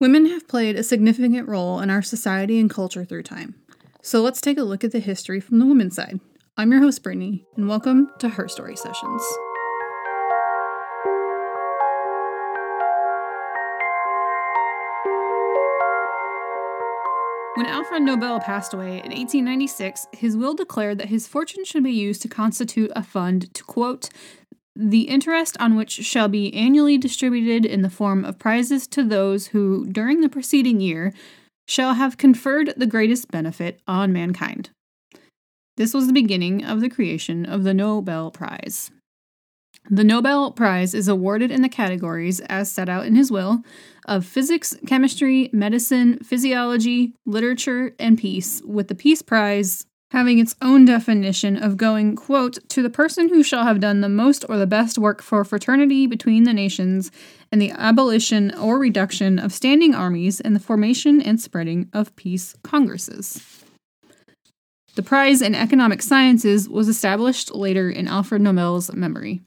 Women have played a significant role in our society and culture through time. So let's take a look at the history from the women's side. I'm your host, Brittany, and welcome to Her Story Sessions. When Alfred Nobel passed away in 1896, his will declared that his fortune should be used to constitute a fund to, quote, the interest on which shall be annually distributed in the form of prizes to those who, during the preceding year, shall have conferred the greatest benefit on mankind. This was the beginning of the creation of the Nobel Prize. The Nobel Prize is awarded in the categories, as set out in his will, of physics, chemistry, medicine, physiology, literature, and peace, with the Peace Prize having its own definition of going, quote, to the person who shall have done the most or the best work for fraternity between the nations and the abolition or reduction of standing armies and the formation and spreading of peace congresses. The prize in economic sciences was established later in Alfred Nobel's memory.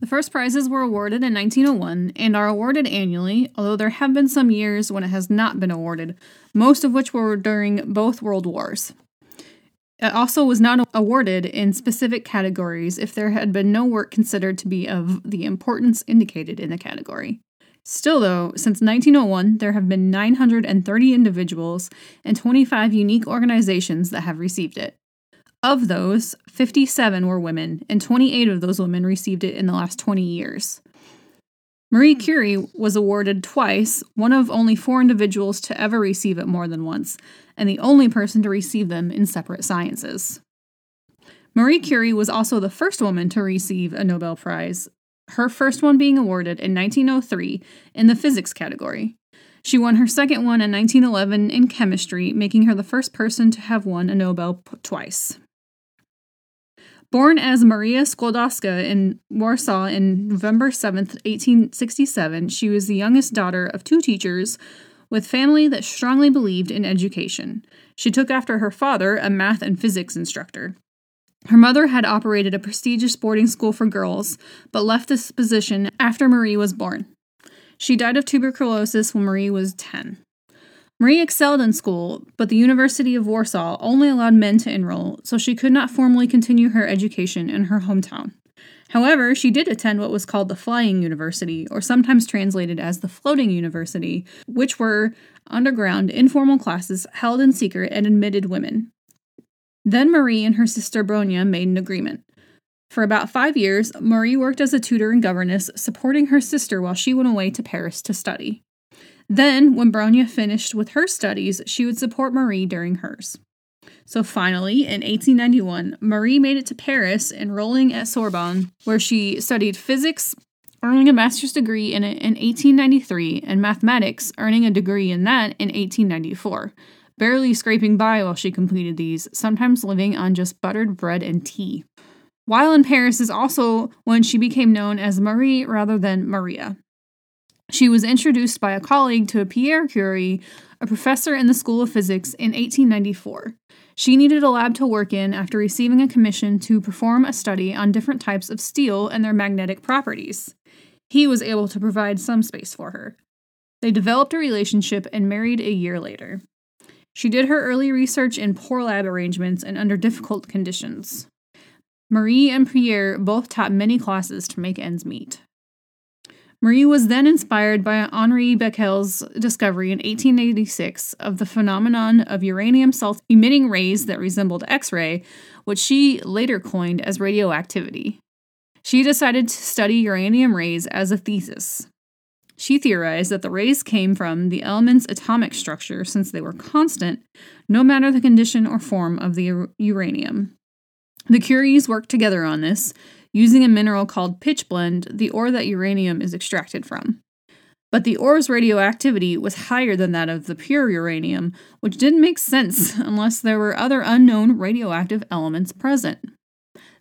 The first prizes were awarded in 1901 and are awarded annually, although there have been some years when it has not been awarded, most of which were during both World Wars. It also was not awarded in specific categories if there had been no work considered to be of the importance indicated in the category. Still, though, since 1901, there have been 930 individuals and 25 unique organizations that have received it. Of those, 57 were women, and 28 of those women received it in the last 20 years. Marie Curie was awarded twice, one of only four individuals to ever receive it more than once, and the only person to receive them in separate sciences. Marie Curie was also the first woman to receive a Nobel Prize, her first one being awarded in 1903 in the physics category. She won her second one in 1911 in chemistry, making her the first person to have won a Nobel twice. Born as Maria Skłodowska in Warsaw on November 7, 1867, she was the youngest daughter of two teachers with family that strongly believed in education. She took after her father, a math and physics instructor. Her mother had operated a prestigious boarding school for girls, but left this position after Marie was born. She died of tuberculosis when Marie was 10. Marie excelled in school, but the University of Warsaw only allowed men to enroll, so she could not formally continue her education in her hometown. However, she did attend what was called the Flying University, or sometimes translated as the Floating University, which were underground, informal classes held in secret and admitted women. Then Marie and her sister Bronya made an agreement. For about 5 years, Marie worked as a tutor and governess, supporting her sister while she went away to Paris to study. Then, when Bronya finished with her studies, she would support Marie during hers. So finally, in 1891, Marie made it to Paris, enrolling at Sorbonne, where she studied physics, earning a master's degree in it in 1893, and mathematics, earning a degree in that in 1894, barely scraping by while she completed these, sometimes living on just buttered bread and tea. While in Paris is also when she became known as Marie rather than Maria. She was introduced by a colleague to Pierre Curie, a professor in the School of Physics, in 1894. She needed a lab to work in after receiving a commission to perform a study on different types of steel and their magnetic properties. He was able to provide some space for her. They developed a relationship and married a year later. She did her early research in poor lab arrangements and under difficult conditions. Marie and Pierre both taught many classes to make ends meet. Marie was then inspired by Henri Becquerel's discovery in 1886 of the phenomenon of uranium salts emitting rays that resembled X-ray, which she later coined as radioactivity. She decided to study uranium rays as a thesis. She theorized that the rays came from the element's atomic structure since they were constant, no matter the condition or form of the uranium. The Curies worked together on this, using a mineral called pitchblende, the ore that uranium is extracted from. But the ore's radioactivity was higher than that of the pure uranium, which didn't make sense unless there were other unknown radioactive elements present.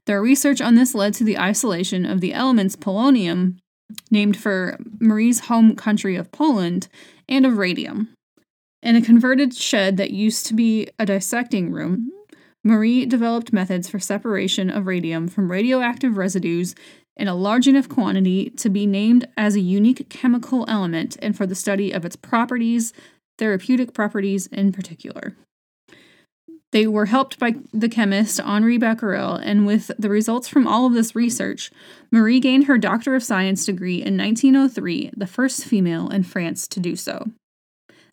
Their research on this led to the isolation of the elements polonium, named for Marie's home country of Poland, and of radium. In a converted shed that used to be a dissecting room, Marie developed methods for separation of radium from radioactive residues in a large enough quantity to be named as a unique chemical element and for the study of its properties, therapeutic properties in particular. They were helped by the chemist Henri Becquerel, and with the results from all of this research, Marie gained her Doctor of Science degree in 1903, the first female in France to do so.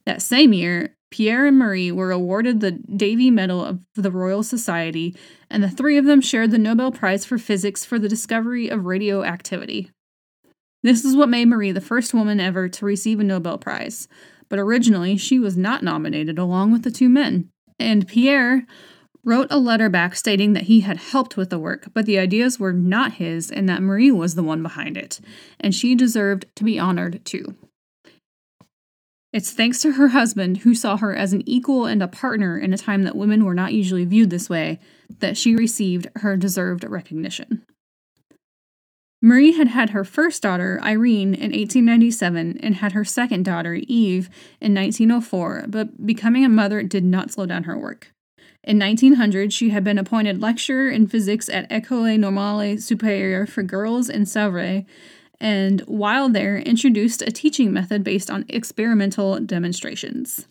That same year, Pierre and Marie were awarded the Davy Medal of the Royal Society, and the three of them shared the Nobel Prize for Physics for the discovery of radioactivity. This is what made Marie the first woman ever to receive a Nobel Prize, but originally she was not nominated along with the two men. And Pierre wrote a letter back stating that he had helped with the work, but the ideas were not his and that Marie was the one behind it, and she deserved to be honored too. It's thanks to her husband, who saw her as an equal and a partner in a time that women were not usually viewed this way, that she received her deserved recognition. Marie had had her first daughter, Irene, in 1897 and had her second daughter, Eve, in 1904, but becoming a mother did not slow down her work. In 1900, she had been appointed lecturer in physics at Ecole Normale Supérieure for girls in Sèvres, and while there, introduced a teaching method based on experimental demonstrations.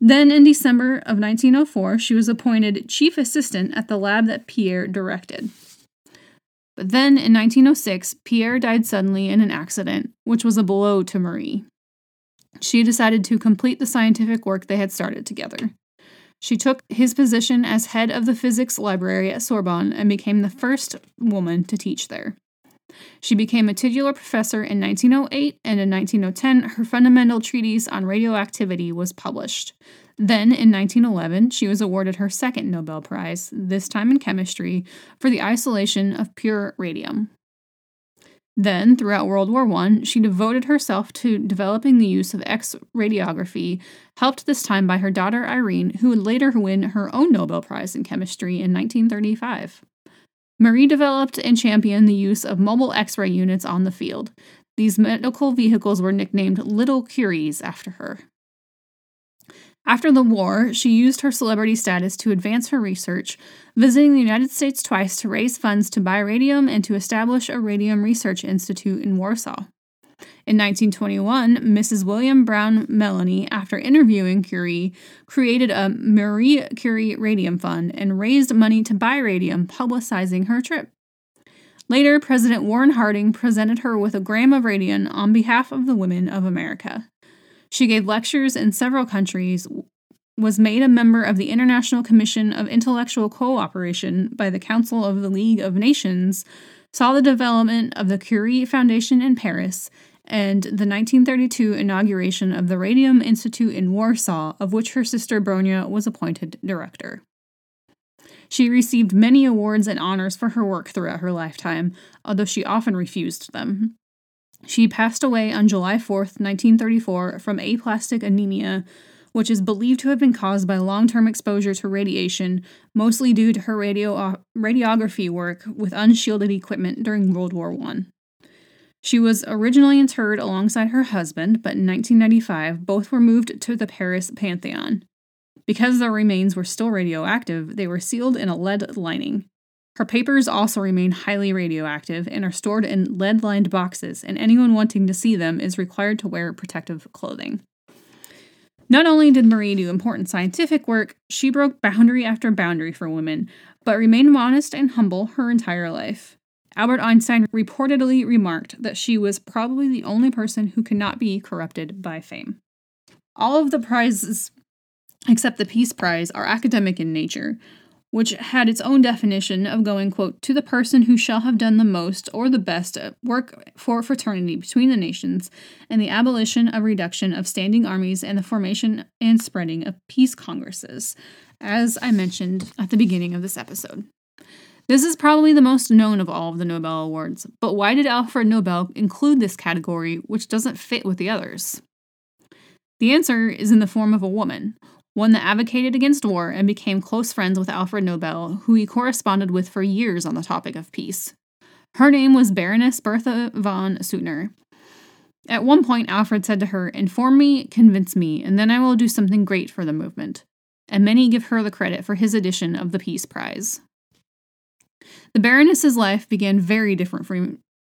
Then, in December of 1904, she was appointed chief assistant at the lab that Pierre directed. But then, in 1906, Pierre died suddenly in an accident, which was a blow to Marie. She decided to complete the scientific work they had started together. She took his position as head of the physics library at Sorbonne and became the first woman to teach there. She became a titular professor in 1908, and in 1910, her fundamental treatise on radioactivity was published. Then, in 1911, she was awarded her second Nobel Prize, this time in chemistry, for the isolation of pure radium. Then, throughout World War I, she devoted herself to developing the use of X-radiography, helped this time by her daughter Irene, who would later win her own Nobel Prize in chemistry in 1935. Marie developed and championed the use of mobile X-ray units on the field. These medical vehicles were nicknamed Little Curies after her. After the war, she used her celebrity status to advance her research, visiting the United States twice to raise funds to buy radium and to establish a radium research institute in Warsaw. In 1921, Mrs. William Brown Meloney, after interviewing Curie, created a Marie Curie Radium Fund and raised money to buy radium, publicizing her trip. Later, President Warren Harding presented her with a gram of radium on behalf of the women of America. She gave lectures in several countries, was made a member of the International Commission of Intellectual Cooperation by the Council of the League of Nations, saw the development of the Curie Foundation in Paris, and the 1932 inauguration of the Radium Institute in Warsaw, of which her sister Bronya was appointed director. She received many awards and honors for her work throughout her lifetime, although she often refused them. She passed away on July 4, 1934, from aplastic anemia, which is believed to have been caused by long-term exposure to radiation, mostly due to her radiography work with unshielded equipment during World War I. She was originally interred alongside her husband, but in 1995, both were moved to the Paris Pantheon. Because their remains were still radioactive, they were sealed in a lead lining. Her papers also remain highly radioactive and are stored in lead-lined boxes, and anyone wanting to see them is required to wear protective clothing. Not only did Marie do important scientific work, she broke boundary after boundary for women, but remained modest and humble her entire life. Albert Einstein reportedly remarked that she was probably the only person who could not be corrupted by fame. All of the prizes, except the Peace Prize, are academic in nature, which had its own definition of going, quote, to the person who shall have done the most or the best work for fraternity between the nations and the abolition of reduction of standing armies and the formation and spreading of peace congresses, as I mentioned at the beginning of this episode. This is probably the most known of all of the Nobel Awards, but why did Alfred Nobel include this category, which doesn't fit with the others? The answer is in the form of a woman, one that advocated against war and became close friends with Alfred Nobel, who he corresponded with for years on the topic of peace. Her name was Baroness Bertha von Suttner. At one point, Alfred said to her, "Inform me, convince me, and then I will do something great for the movement." And many give her the credit for his edition of the Peace Prize. The Baroness's life began very different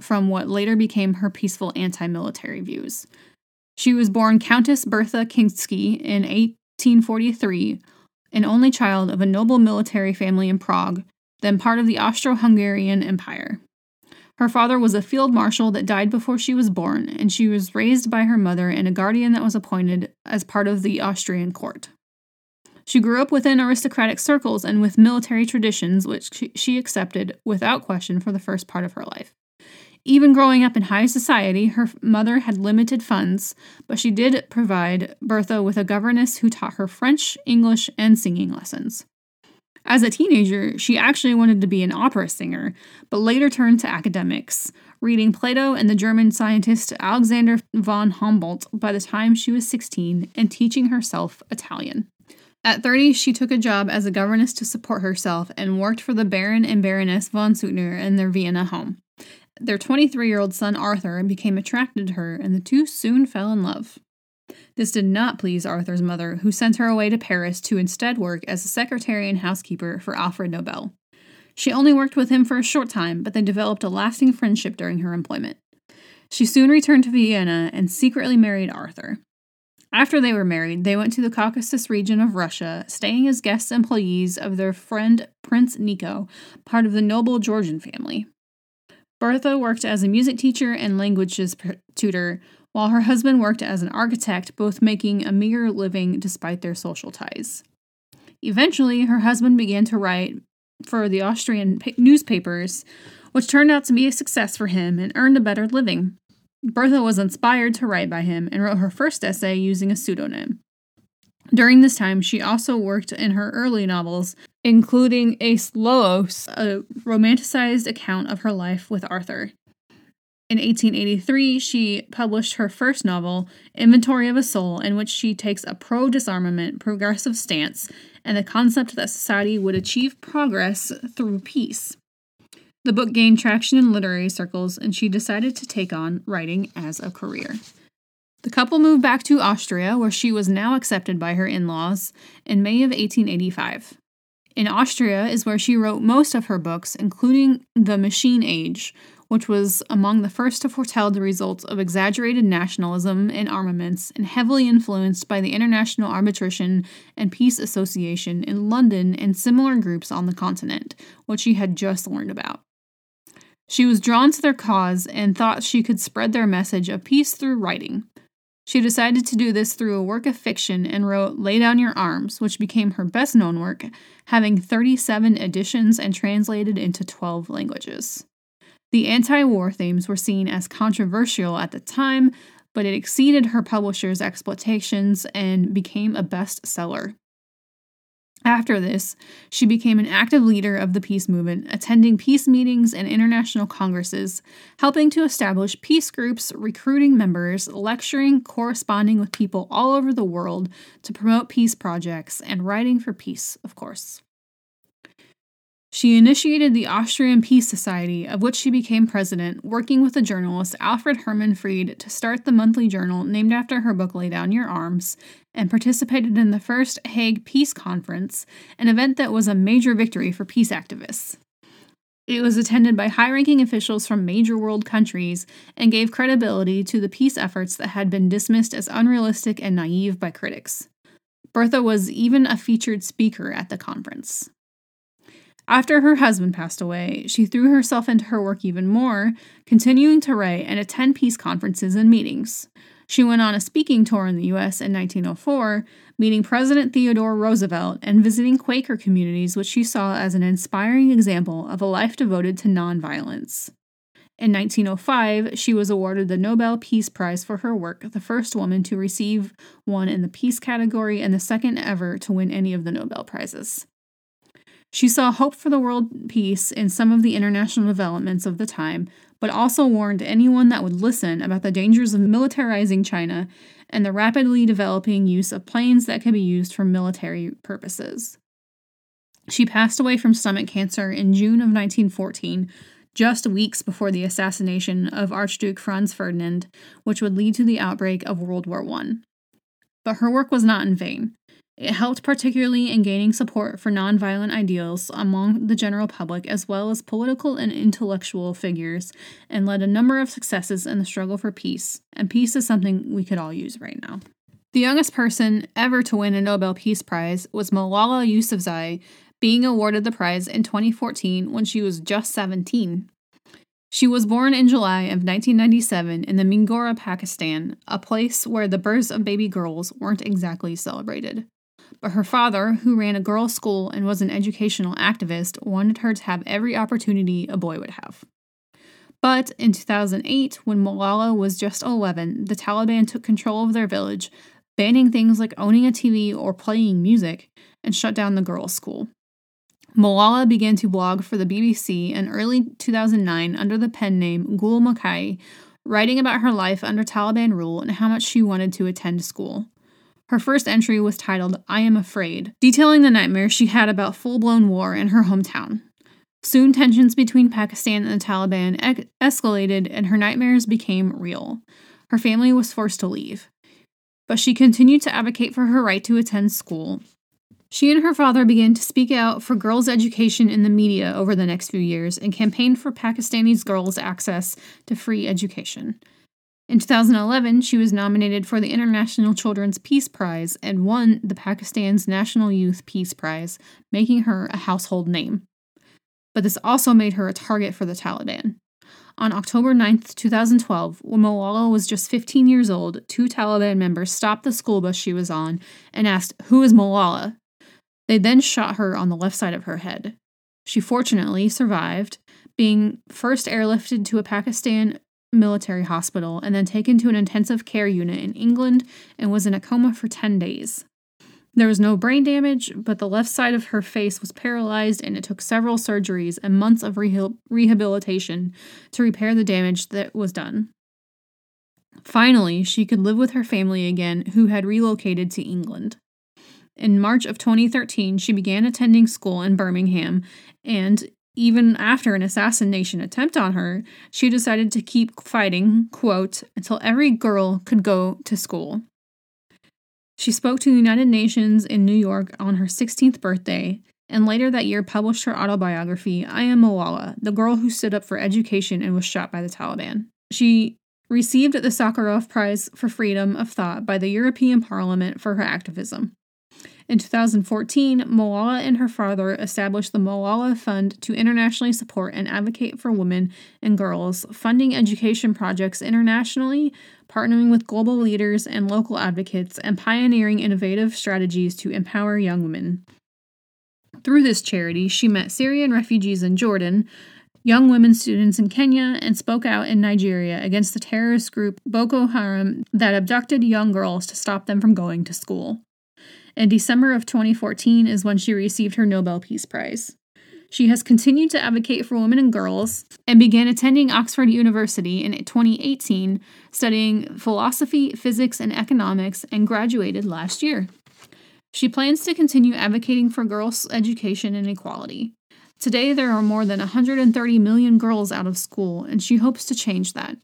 from what later became her peaceful anti-military views. She was born Countess Bertha Kinsky in 1843, an only child of a noble military family in Prague, then part of the Austro-Hungarian Empire. Her father was a field marshal that died before she was born, and she was raised by her mother and a guardian that was appointed as part of the Austrian court. She grew up within aristocratic circles and with military traditions, which she accepted without question for the first part of her life. Even growing up in high society, her mother had limited funds, but she did provide Bertha with a governess who taught her French, English, and singing lessons. As a teenager, she actually wanted to be an opera singer, but later turned to academics, reading Plato and the German scientist Alexander von Humboldt by the time she was 16 and teaching herself Italian. At 30, she took a job as a governess to support herself and worked for the Baron and Baroness von Suttner in their Vienna home. Their 23-year-old son Arthur became attracted to her, and the two soon fell in love. This did not please Arthur's mother, who sent her away to Paris to instead work as a secretary and housekeeper for Alfred Nobel. She only worked with him for a short time, but they developed a lasting friendship during her employment. She soon returned to Vienna and secretly married Arthur. After they were married, they went to the Caucasus region of Russia, staying as guest employees of their friend Prince Niko, part of the noble Georgian family. Bertha worked as a music teacher and languages tutor, while her husband worked as an architect, both making a meager living despite their social ties. Eventually, her husband began to write for the Austrian newspapers, which turned out to be a success for him and earned a better living. Bertha was inspired to write by him and wrote her first essay using a pseudonym. During this time, she also worked in her early novels, including Ace Loos, a romanticized account of her life with Arthur. In 1883, she published her first novel, Inventory of a Soul, in which she takes a pro-disarmament, progressive stance, and the concept that society would achieve progress through peace. The book gained traction in literary circles, and she decided to take on writing as a career. The couple moved back to Austria, where she was now accepted by her in-laws, in May of 1885. In Austria is where she wrote most of her books, including The Machine Age, which was among the first to foretell the results of exaggerated nationalism and armaments, and heavily influenced by the International Arbitration and Peace Association in London and similar groups on the continent, which she had just learned about. She was drawn to their cause and thought she could spread their message of peace through writing. She decided to do this through a work of fiction and wrote Lay Down Your Arms, which became her best-known work, having 37 editions and translated into 12 languages. The anti-war themes were seen as controversial at the time, but it exceeded her publisher's expectations and became a bestseller. After this, she became an active leader of the peace movement, attending peace meetings and international congresses, helping to establish peace groups, recruiting members, lecturing, corresponding with people all over the world to promote peace projects, and writing for peace, of course. She initiated the Austrian Peace Society, of which she became president, working with the journalist Alfred Hermann Fried to start the monthly journal named after her book Lay Down Your Arms, and participated in the first Hague Peace Conference, an event that was a major victory for peace activists. It was attended by high-ranking officials from major world countries and gave credibility to the peace efforts that had been dismissed as unrealistic and naive by critics. Bertha was even a featured speaker at the conference. After her husband passed away, she threw herself into her work even more, continuing to write and attend peace conferences and meetings. She went on a speaking tour in the U.S. in 1904, meeting President Theodore Roosevelt and visiting Quaker communities, which she saw as an inspiring example of a life devoted to nonviolence. In 1905, she was awarded the Nobel Peace Prize for her work, the first woman to receive one in the peace category and the second ever to win any of the Nobel Prizes. She saw hope for the world peace in some of the international developments of the time, but also warned anyone that would listen about the dangers of militarizing China and the rapidly developing use of planes that could be used for military purposes. She passed away from stomach cancer in June of 1914, just weeks before the assassination of Archduke Franz Ferdinand, which would lead to the outbreak of World War I. but her work was not in vain. It helped particularly in gaining support for nonviolent ideals among the general public as well as political and intellectual figures, and led a number of successes in the struggle for peace. And peace is something we could all use right now. The youngest person ever to win a Nobel Peace Prize was Malala Yousafzai, being awarded the prize in 2014 when she was just 17. She was born in July of 1997 in the Mingora, Pakistan, a place where the births of baby girls weren't exactly celebrated. But her father, who ran a girls' school and was an educational activist, wanted her to have every opportunity a boy would have. But in 2008, when Malala was just 11, the Taliban took control of their village, banning things like owning a TV or playing music, and shut down the girls' school. Malala began to blog for the BBC in early 2009 under the pen name Gul Makai, writing about her life under Taliban rule and how much she wanted to attend school. Her first entry was titled, "I Am Afraid," detailing the nightmare she had about full-blown war in her hometown. Soon, tensions between Pakistan and the Taliban escalated, and her nightmares became real. Her family was forced to leave. But she continued to advocate for her right to attend school. She and her father began to speak out for girls' education in the media over the next few years and campaigned for Pakistani girls' access to free education. In 2011, she was nominated for the International Children's Peace Prize and won the Pakistan's National Youth Peace Prize, making her a household name. But this also made her a target for the Taliban. On October 9, 2012, when Malala was just 15 years old, two Taliban members stopped the school bus she was on and asked, "Who is Malala?" They then shot her on the left side of her head. She fortunately survived, being first airlifted to a Pakistan military hospital and then taken to an intensive care unit in England and was in a coma for 10 days. There was no brain damage, but the left side of her face was paralyzed, and it took several surgeries and months of rehabilitation to repair the damage that was done. Finally, she could live with her family again, who had relocated to England. In March of 2013, she began attending school in Birmingham, and even after an assassination attempt on her, she decided to keep fighting, quote, "until every girl could go to school." She spoke to the United Nations in New York on her 16th birthday, and later that year published her autobiography, "I Am Malala, the Girl Who Stood Up for Education and Was Shot by the Taliban." She received the Sakharov Prize for Freedom of Thought by the European Parliament for her activism. In 2014, Malala and her father established the Malala Fund to internationally support and advocate for women and girls, funding education projects internationally, partnering with global leaders and local advocates, and pioneering innovative strategies to empower young women. Through this charity, she met Syrian refugees in Jordan, young women students in Kenya, and spoke out in Nigeria against the terrorist group Boko Haram that abducted young girls to stop them from going to school. In December of 2014 is when she received her Nobel Peace Prize. She has continued to advocate for women and girls and began attending Oxford University in 2018, studying philosophy, physics, and economics, and graduated last year. She plans to continue advocating for girls' education and equality. Today, there are more than 130 million girls out of school, and she hopes to change that.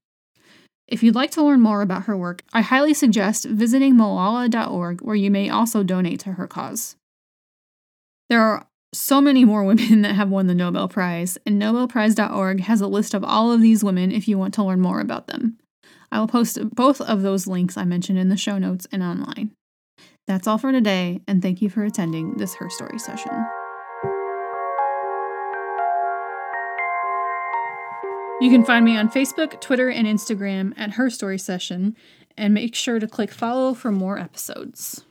If you'd like to learn more about her work, I highly suggest visiting malala.org, where you may also donate to her cause. There are so many more women that have won the Nobel Prize, and nobelprize.org has a list of all of these women if you want to learn more about them. I will post both of those links I mentioned in the show notes and online. That's all for today, and thank you for attending this Her Story session. You can find me on Facebook, Twitter, and Instagram at Her Story Session, and make sure to click follow for more episodes.